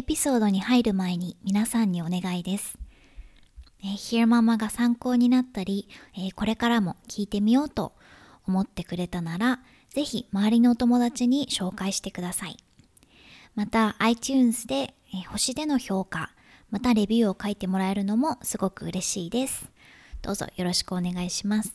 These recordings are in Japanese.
エピソードに入る前に皆さんにお願いです。Hear Mama が参考になったり、これからも聞いてみようと思ってくれたなら、ぜひ周りのお友達に紹介してください。また iTunes で星での評価、またレビューを書いてもらえるのもすごく嬉しいです。どうぞよろしくお願いします。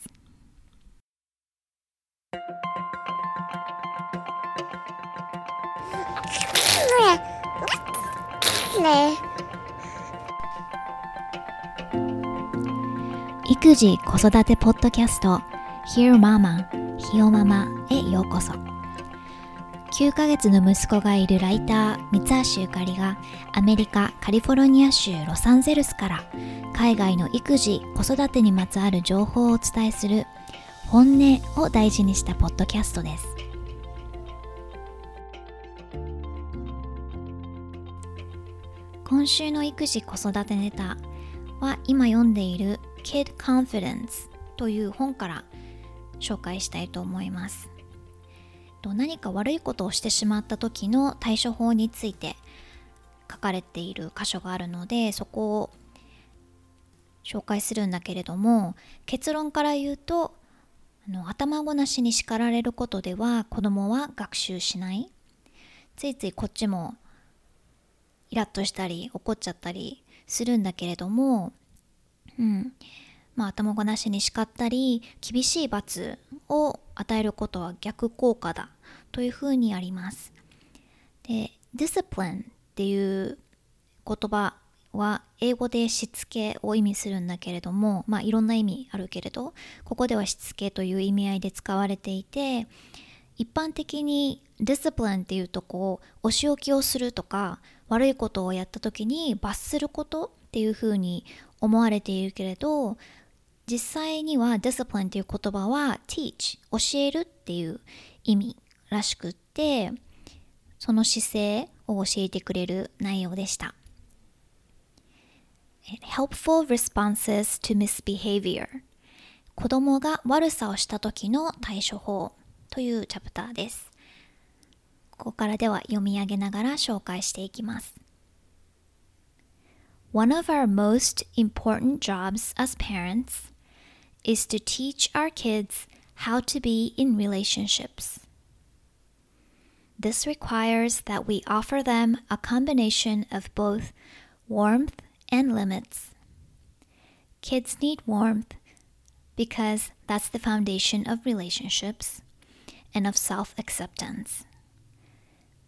育児・子育てポッドキャスト Hear Mama、Hear Mama へようこそ。9ヶ月の息子がいるライター三橋ゆかりがアメリカ・カリフォルニア州ロサンゼルスから海外の育児・子育てにまつわる情報をお伝えする本音を大事にしたポッドキャストです。今週の育児・子育てネタは今読んでいる Kid Confidence という本から紹介したいと思います。何か悪いことをしてしまった時の対処法について書かれている箇所があるので、そこを紹介するんだけれども、結論から言うと頭ごなしに叱られることでは子どもは学習しない。ついついこっちもイラッとしたり怒っちゃったりするんだけれども、頭ごなしに叱ったり厳しい罰を与えることは逆効果だというふうにあります。で、discipline っていう言葉は英語でしつけを意味するんだけれども、いろんな意味あるけれど、ここではしつけという意味合いで使われていて、一般的に discipline っていうとお仕置きをするとか悪いことをやった時に罰することっていうふうに思われているけれど、実際には discipline っていう言葉は teach 教えるっていう意味らしくって、その姿勢を教えてくれる内容でした。 Helpful responses to misbehavior 子供が悪さをした時の対処法というチャプターです。ここからでは読み上げながら紹介していきます。One of our most important jobs as parents is to teach our kids how to be in relationships. This requires that we offer them a combination of both warmth and limits. Kids need warmth because that's the foundation of relationships and of self-acceptance.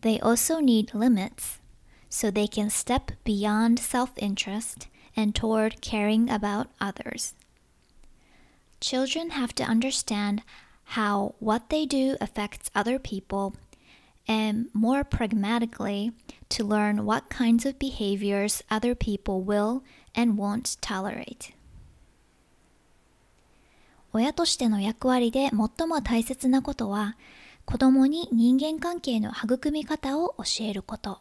They also need limits.So they can step beyond self-interest and toward caring about others. Children have to understand how what they do affects other people, and more pragmatically, to learn what kinds of behaviors other people will and won't tolerate. 親としての役割で最も大切なことは、子どもに人間関係の育み方を教えること。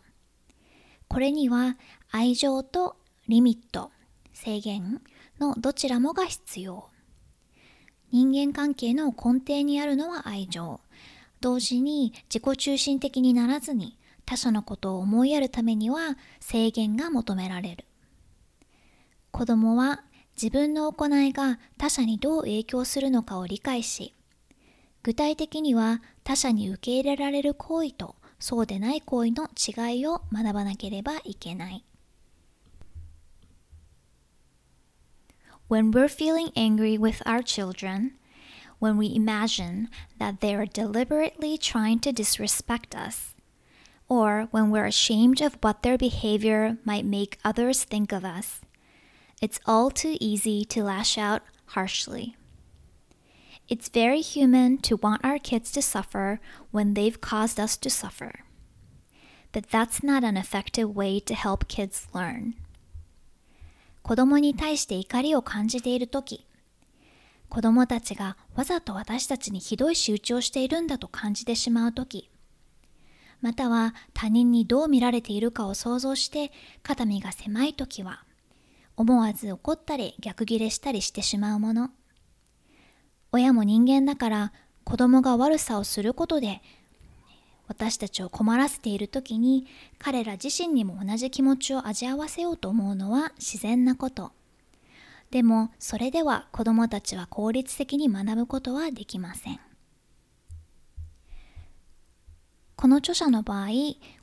これには愛情とリミット、制限のどちらもが必要。人間関係の根底にあるのは愛情。同時に自己中心的にならずに他者のことを思いやるためには制限が求められる。子どもは自分の行いが他者にどう影響するのかを理解し、具体的には他者に受け入れられる行為とそうでない行為の違いを学ばなければいけない。 When we're feeling angry with our children, when we imagine that they are deliberately trying to disrespect us, or when we're ashamed of what their behavior might make others think of us, it's all too easy to lash out harshly.It's very human to want our kids to suffer when they've caused us to suffer. But that's not an effective way to help kids learn. 子供に対して怒りを感じているとき、子供たちがわざと私たちにひどい仕打ちをしているんだと感じてしまうとき、または他人にどう見られているかを想像して肩身が狭いときは、思わず怒ったり逆ギレしたりしてしまうもの。親も人間だから、子供が悪さをすることで私たちを困らせている時に彼ら自身にも同じ気持ちを味わわせようと思うのは自然なこと。でもそれでは子どもたちは効率的に学ぶことはできません。この著者の場合、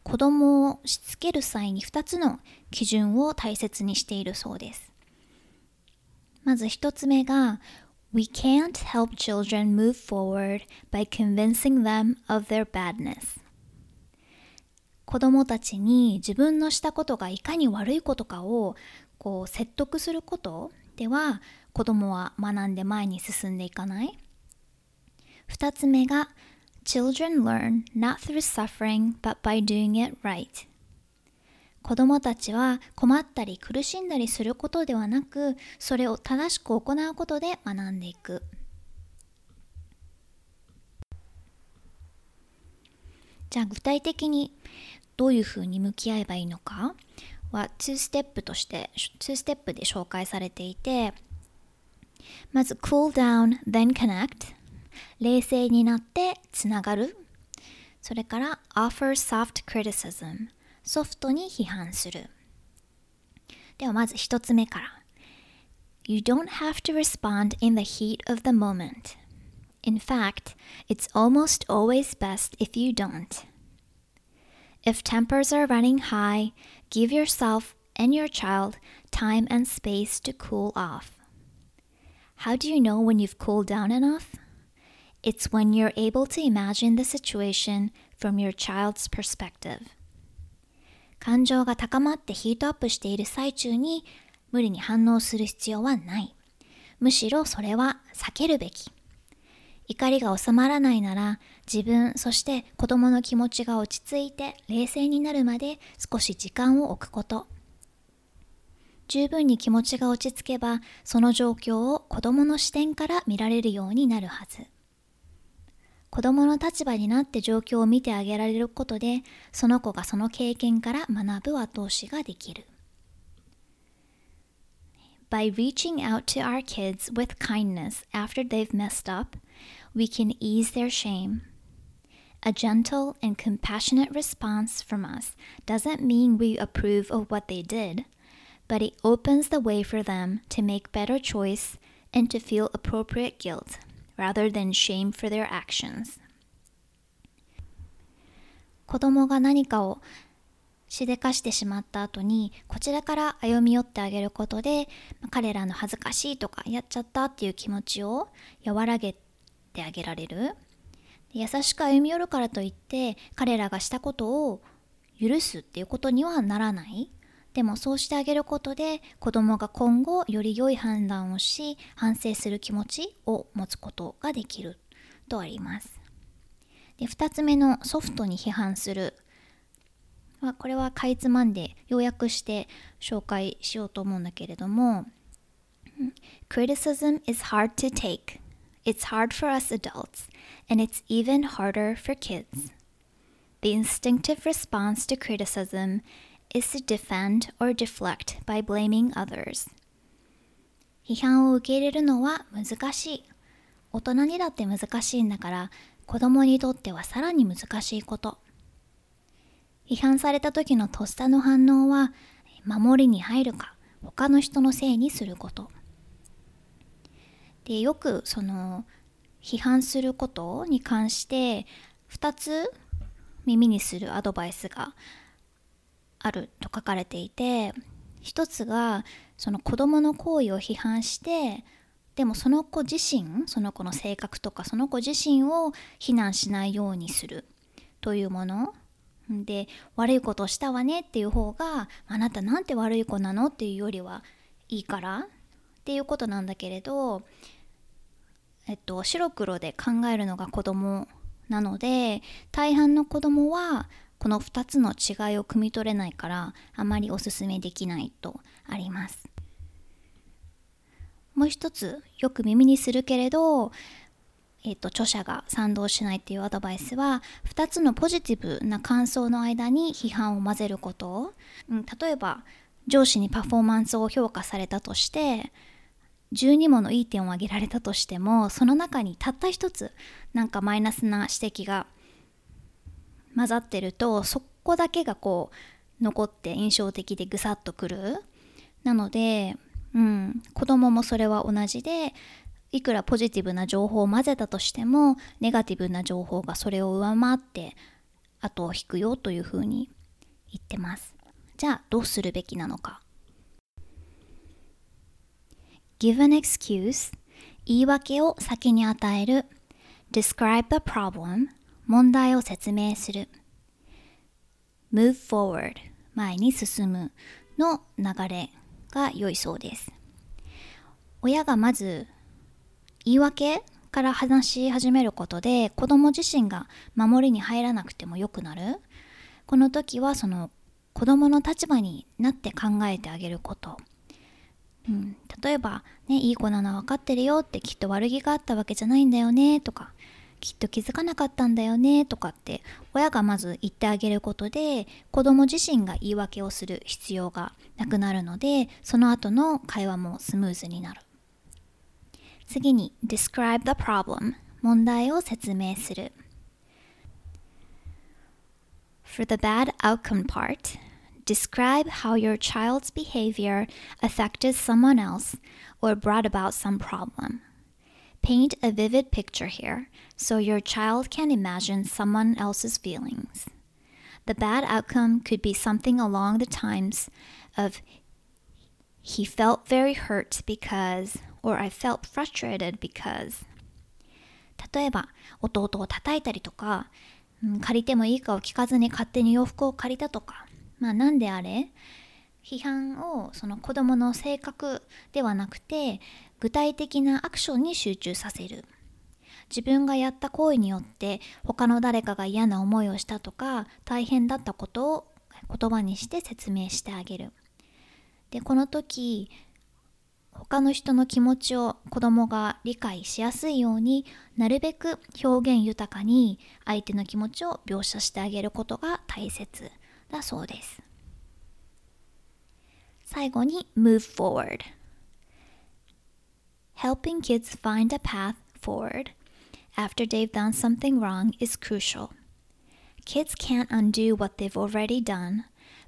子どもをしつける際に2つの基準を大切にしているそうです。まず1つ目が We can't help children move forward by convincing them of their badness。 子どもたちに自分のしたことがいかに悪いことかを説得することでは子どもは学んで前に進んでいかない。2つ目がChildren learn not through suffering, but by doing it right. 子どもたちは困ったり苦しんだりすることではなく、それを正しく行うことで学んでいく。じゃあ具体的にどういうふうに向き合えばいいのかは2ステップで紹介されていて、まず cool down, then connect。冷静になってつながる。それから offer soft criticism、 ソフトに批判する。ではまず一つ目から。 You don't have to respond in the heat of the moment. In fact, it's almost always best if you don't. If tempers are running high, give yourself and your child time and space to cool off. How do you know when you've cooled down enough?It's when you're able to imagine the situation from your child's perspective. 感情が高まってヒートアップしている最中に無理に反応する必要はない。むしろそれは避けるべき。怒りが収まらないなら自分、そして子供の気持ちが落ち着いて冷静になるまで少し時間を置くこと。十分に気持ちが落ち着けばその状況を子供の視点から見られるようになるはず。子どもの立場になって状況を見てあげられることで、その子がその経験から学ぶ後押しができる。 By reaching out to our kids with kindness after they've messed up, we can ease their shame. A gentle and compassionate response from us doesn't mean we approve of what they did, but it opens the way for them to make better choice and to feel appropriate guilt.rather than shame for their actions. 子供が何かをしでかしてしまった後にこちらから歩み寄ってあげることで、彼らの恥ずかしいとかやっちゃったっていう気持ちを和らげてあげられる。優しく歩み寄るからといって彼らがしたことを許すっていうことにはならない。でもそうしてあげることで子どもが今後より良い判断をし、反省する気持ちを持つことができるとあります。で、2つ目のソフトに批判する。これはかいつまんで要約して紹介しようと思うんだけれども、 Criticism is hard to take. It's hard for us adults, and it's even harder for kids. The instinctive response to criticism is to defend or deflect by blaming others. 批判を受け入れるのは難しい。大人にだって難しいんだから、子供にとってはさらに難しいこと。批判された時のとっさの反応は、守りに入るか、他の人のせいにすること。で、よく批判することに関して、2つ耳にするアドバイスがあると書かれていて、一つが子どもの行為を批判して、でもその子自身、その子の性格とかその子自身を非難しないようにするというもので、悪いことをしたわねっていう方が、あなたなんて悪い子なのっていうよりはいいからっていうことなんだけれど、白黒で考えるのが子どもなので、大半の子どもはこの2つの違いを汲み取れないからあまりおすすめできないとあります。もう一つよく耳にするけれど、著者が賛同しないっていうアドバイスは、2つのポジティブな感想の間に批判を混ぜること、例えば上司にパフォーマンスを評価されたとして、12ものいい点を挙げられたとしても、その中にたった一つマイナスな指摘が混ざってるとそこだけがこう残って印象的でぐさっとくる。なので、子供もそれは同じで、いくらポジティブな情報を混ぜたとしてもネガティブな情報がそれを上回って後を引くよというふうに言ってます。じゃあどうするべきなのか。 Give an excuse 言い訳を先に与える。 Describe the problem 問題を説明する。 Move forward 前に進むの流れが良いそうです。親がまず言い訳から話し始めることで子ども自身が守りに入らなくてもよくなる。この時はその子どもの立場になって考えてあげること、例えば、いい子なの分かってるよって、きっと悪気があったわけじゃないんだよねとか、きっと気づかなかったんだよねとかって親がまず言ってあげることで子ども自身が言い訳をする必要がなくなるので、その後の会話もスムーズになる。次に Describe the problem 問題を説明する。 For the bad outcome part, describe how your child's behavior affected someone else or brought about some problem. Paint a vivid picture here so your child can imagine someone else's feelings. The bad outcome could be something along the lines of He felt very hurt because or I felt frustrated because. 例えば弟を叩いたりとか、借りてもいいかを聞かずに勝手に洋服を借りたとか、なんであれ、批判をその子どもの性格ではなくて具体的なアクションに集中させる。自分がやった行為によって他の誰かが嫌な思いをしたとか大変だったことを言葉にして説明してあげる。でこの時他の人の気持ちを子どもが理解しやすいように、なるべく表現豊かに相手の気持ちを描写してあげることが大切だそうです。最後に Move forward Helping kids find a path forward after they've done something wrong is crucial. Kids can't undo what they've already done,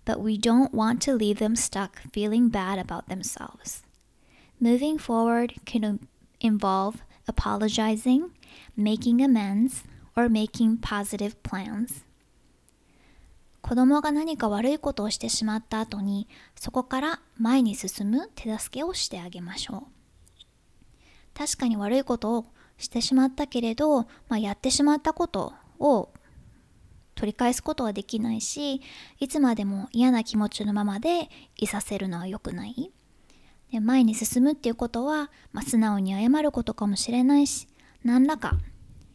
but we don't want to leave them stuck feeling bad about themselves.Moving forward can involve apologizing, making amends, or making positive plans. 子どもが何か悪いことをしてしまった後に、そこから前に進む手助けをしてあげましょう。確かに悪いことをしてしまったけれど、やってしまったことを取り返すことはできないし、いつまでも嫌な気持ちのままでいさせるのは良くない。前に進むっていうことは、素直に謝ることかもしれないし、何らか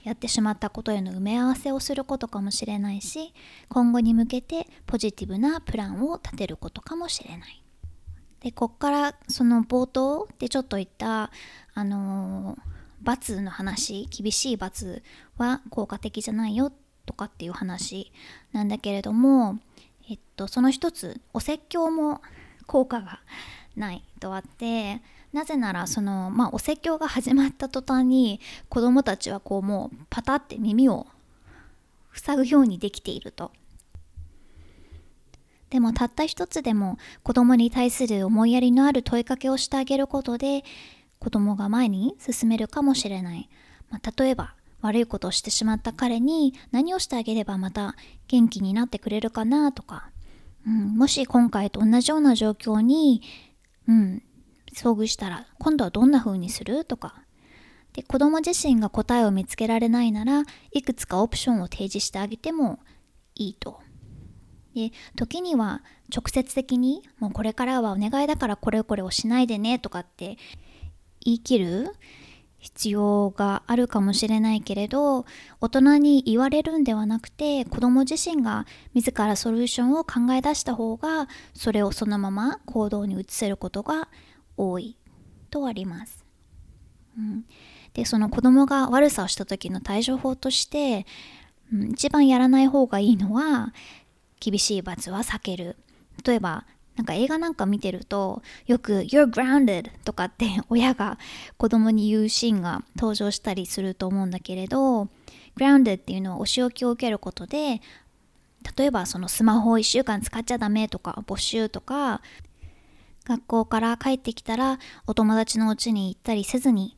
やってしまったことへの埋め合わせをすることかもしれないし、今後に向けてポジティブなプランを立てることかもしれない。でこっからその冒頭でちょっと言った、罰の話、厳しい罰は効果的じゃないよとかっていう話なんだけれども、その一つお説教も効果がないとあって、なぜならその、お説教が始まった途端に子どもたちはこうもうパタって耳を塞ぐようにできていると。でもたった一つでも子どもに対する思いやりのある問いかけをしてあげることで子どもが前に進めるかもしれない。例えば悪いことをしてしまった彼に何をしてあげればまた元気になってくれるかなとか、もし今回と同じような状況に遭遇したら今度はどんな風にするとかで、子ども自身が答えを見つけられないならいくつかオプションを提示してあげてもいいと。で時には直接的にもうこれからはお願いだからこれこれをしないでねとかって言い切る必要があるかもしれないけれど、大人に言われるんではなくて子ども自身が自らソリューションを考え出した方がそれをそのまま行動に移せることが多いとあります、でその子どもが悪さをした時の対処法として、一番やらない方がいいのは厳しい罰は避ける。例えば映画なんか見てるとよく You're grounded とかって親が子供に言うシーンが登場したりすると思うんだけれど、 grounded っていうのはお仕置きを受けることで例えばそのスマホを1週間使っちゃダメとか没収とか、学校から帰ってきたらお友達の家に行ったりせずに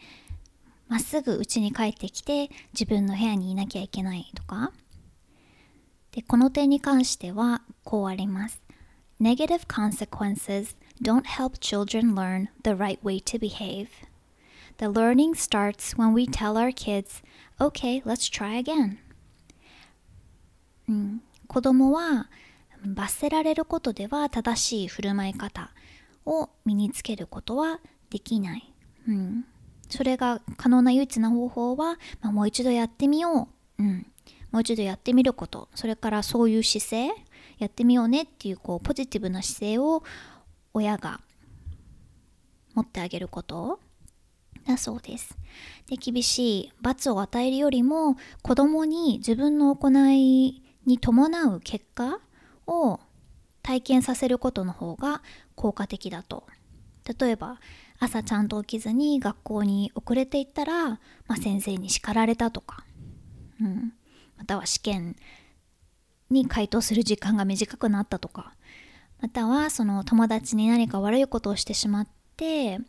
まっすぐ家に帰ってきて自分の部屋にいなきゃいけないとかで、この点に関してはこうあります。 Negative consequences don't help children learn the right way to behave. The learning starts when we tell our kids, okay, let's try again. 子供は罰せられることでは正しい振る舞い方を身につけることはできない。それが可能な唯一な方法は、もう一度やってみよう。もう一度やってみること。それからそういう姿勢、やってみようねっていうこうポジティブな姿勢を親が持ってあげることだそうです。で、厳しい罰を与えるよりも子供に自分の行いに伴う結果を体験させることの方が効果的だと。例えば朝ちゃんと起きずに学校に遅れていったら、先生に叱られたとか、または試験に回答する時間が短くなったとか、またはその友達に何か悪いことをしてしまって、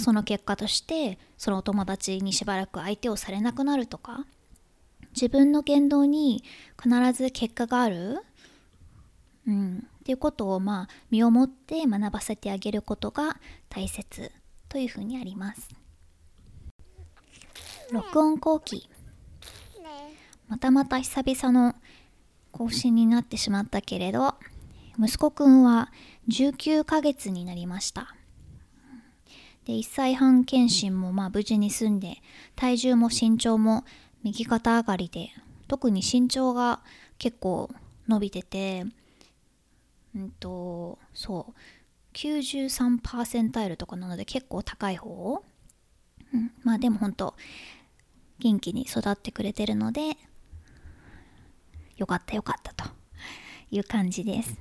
その結果としてそのお友達にしばらく相手をされなくなるとか、自分の言動に必ず結果がある、っていうことを身をもって学ばせてあげることが大切というふうにあります。録音後期、また久々の更新になってしまったけれど、息子くんは19ヶ月になりました。で、1歳半健診も無事に済んで、体重も身長も右肩上がりで、特に身長が結構伸びてて、93パーセンタイルとかなので結構高い方。でも本当元気に育ってくれてるので、よかったという感じです。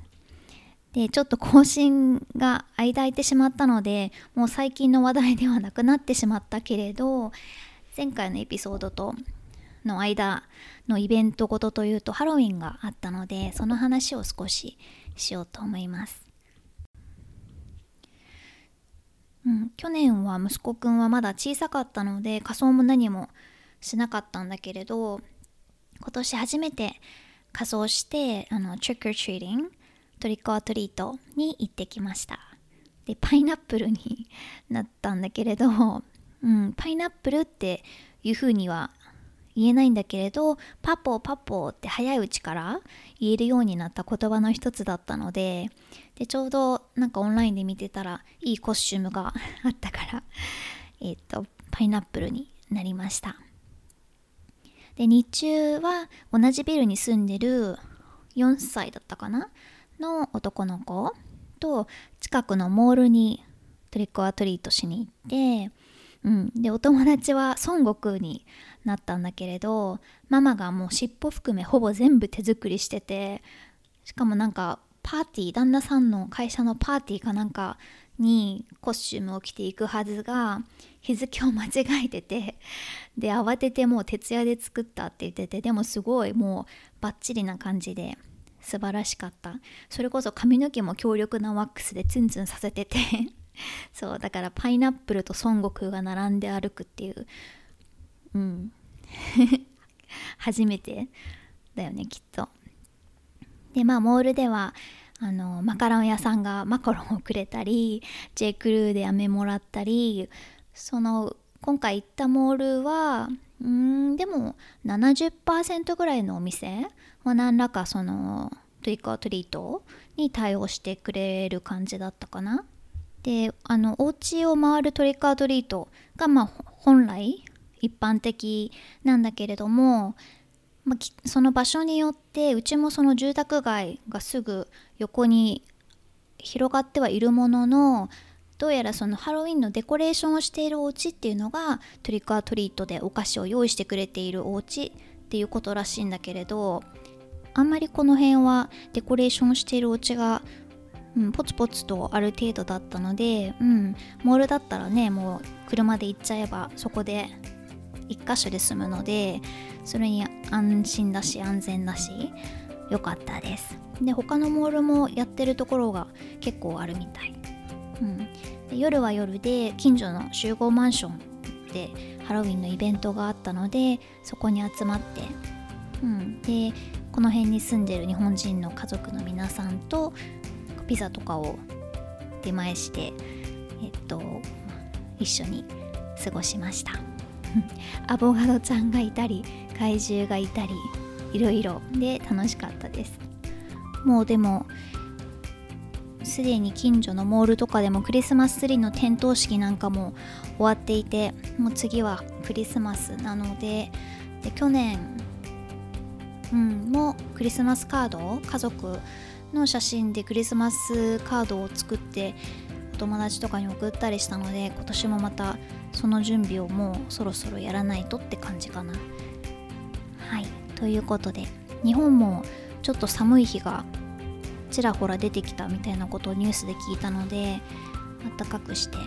で、ちょっと更新が間空いてしまったので、もう最近の話題ではなくなってしまったけれど、前回のエピソードとの間のイベントごとというとハロウィンがあったので、その話を少ししようと思います。去年は息子くんはまだ小さかったので仮装も何もしなかったんだけれど、今年初めて仮装してtrick or treating、トリックオアトリートに行ってきました。で、パイナップルになったんだけれど、パイナップルっていうふうには言えないんだけれど、パポパポって早いうちから言えるようになった言葉の一つだったので、でちょうどオンラインで見てたらいいコスチュームがあったから、パイナップルになりました。で、日中は同じビルに住んでる4歳だったかなの男の子と近くのモールにトリックオアトリートしに行って、でお友達は孫悟空になったんだけれど、ママがもう尻尾含めほぼ全部手作りしてて、しかもパーティー、旦那さんの会社のパーティーかにコスチュームを着ていくはずが日付を間違えてて、で慌ててもう徹夜で作ったって言ってて、でもすごいもうバッチリな感じで素晴らしかった。それこそ髪の毛も強力なワックスでツンツンさせててそうだからパイナップルと孫悟空が並んで歩くっていう、初めてだよねきっと。でモールではマカロン屋さんがマカロンをくれたり、 J. クルーで飴もらったり、今回行ったモールはでも 70% ぐらいのお店は何らかそのトリックオアトリートに対応してくれる感じだったかな。でお家を回るトリックオアトリートが本来一般的なんだけれども、その場所によって、うちもその住宅街がすぐ横に広がってはいるものの、どうやらそのハロウィンのデコレーションをしているお家っていうのがトリックオアトリートでお菓子を用意してくれているお家っていうことらしいんだけれど、あんまりこの辺はデコレーションしているお家が、ポツポツとある程度だったので、モールだったらね、もう車で行っちゃえばそこで一箇所で済むので、それに安心だし安全だし、良かったです。で、他のモールもやってるところが結構あるみたい、で夜は夜で近所の集合マンションでハロウィンのイベントがあったのでそこに集まって、でこの辺に住んでる日本人の家族の皆さんとピザとかを出前して、一緒に過ごしました。アボカドちゃんがいたり怪獣がいたりいろいろで楽しかったです。もうでもすでに近所のモールとかでもクリスマスツリーの点灯式なんかも終わっていて、もう次はクリスマスなので、で去年、もクリスマスカードを家族の写真でクリスマスカードを作ってお友達とかに送ったりしたので、今年もまたその準備をもうそろそろやらないとって感じかな。はい、ということで日本もちょっと寒い日がちらほら出てきたみたいなことをニュースで聞いたので、暖かくして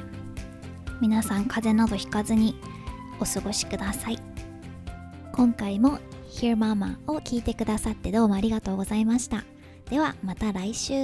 皆さん風邪などひかずにお過ごしください。今回も Hear Mama を聞いてくださってどうもありがとうございました。ではまた来週。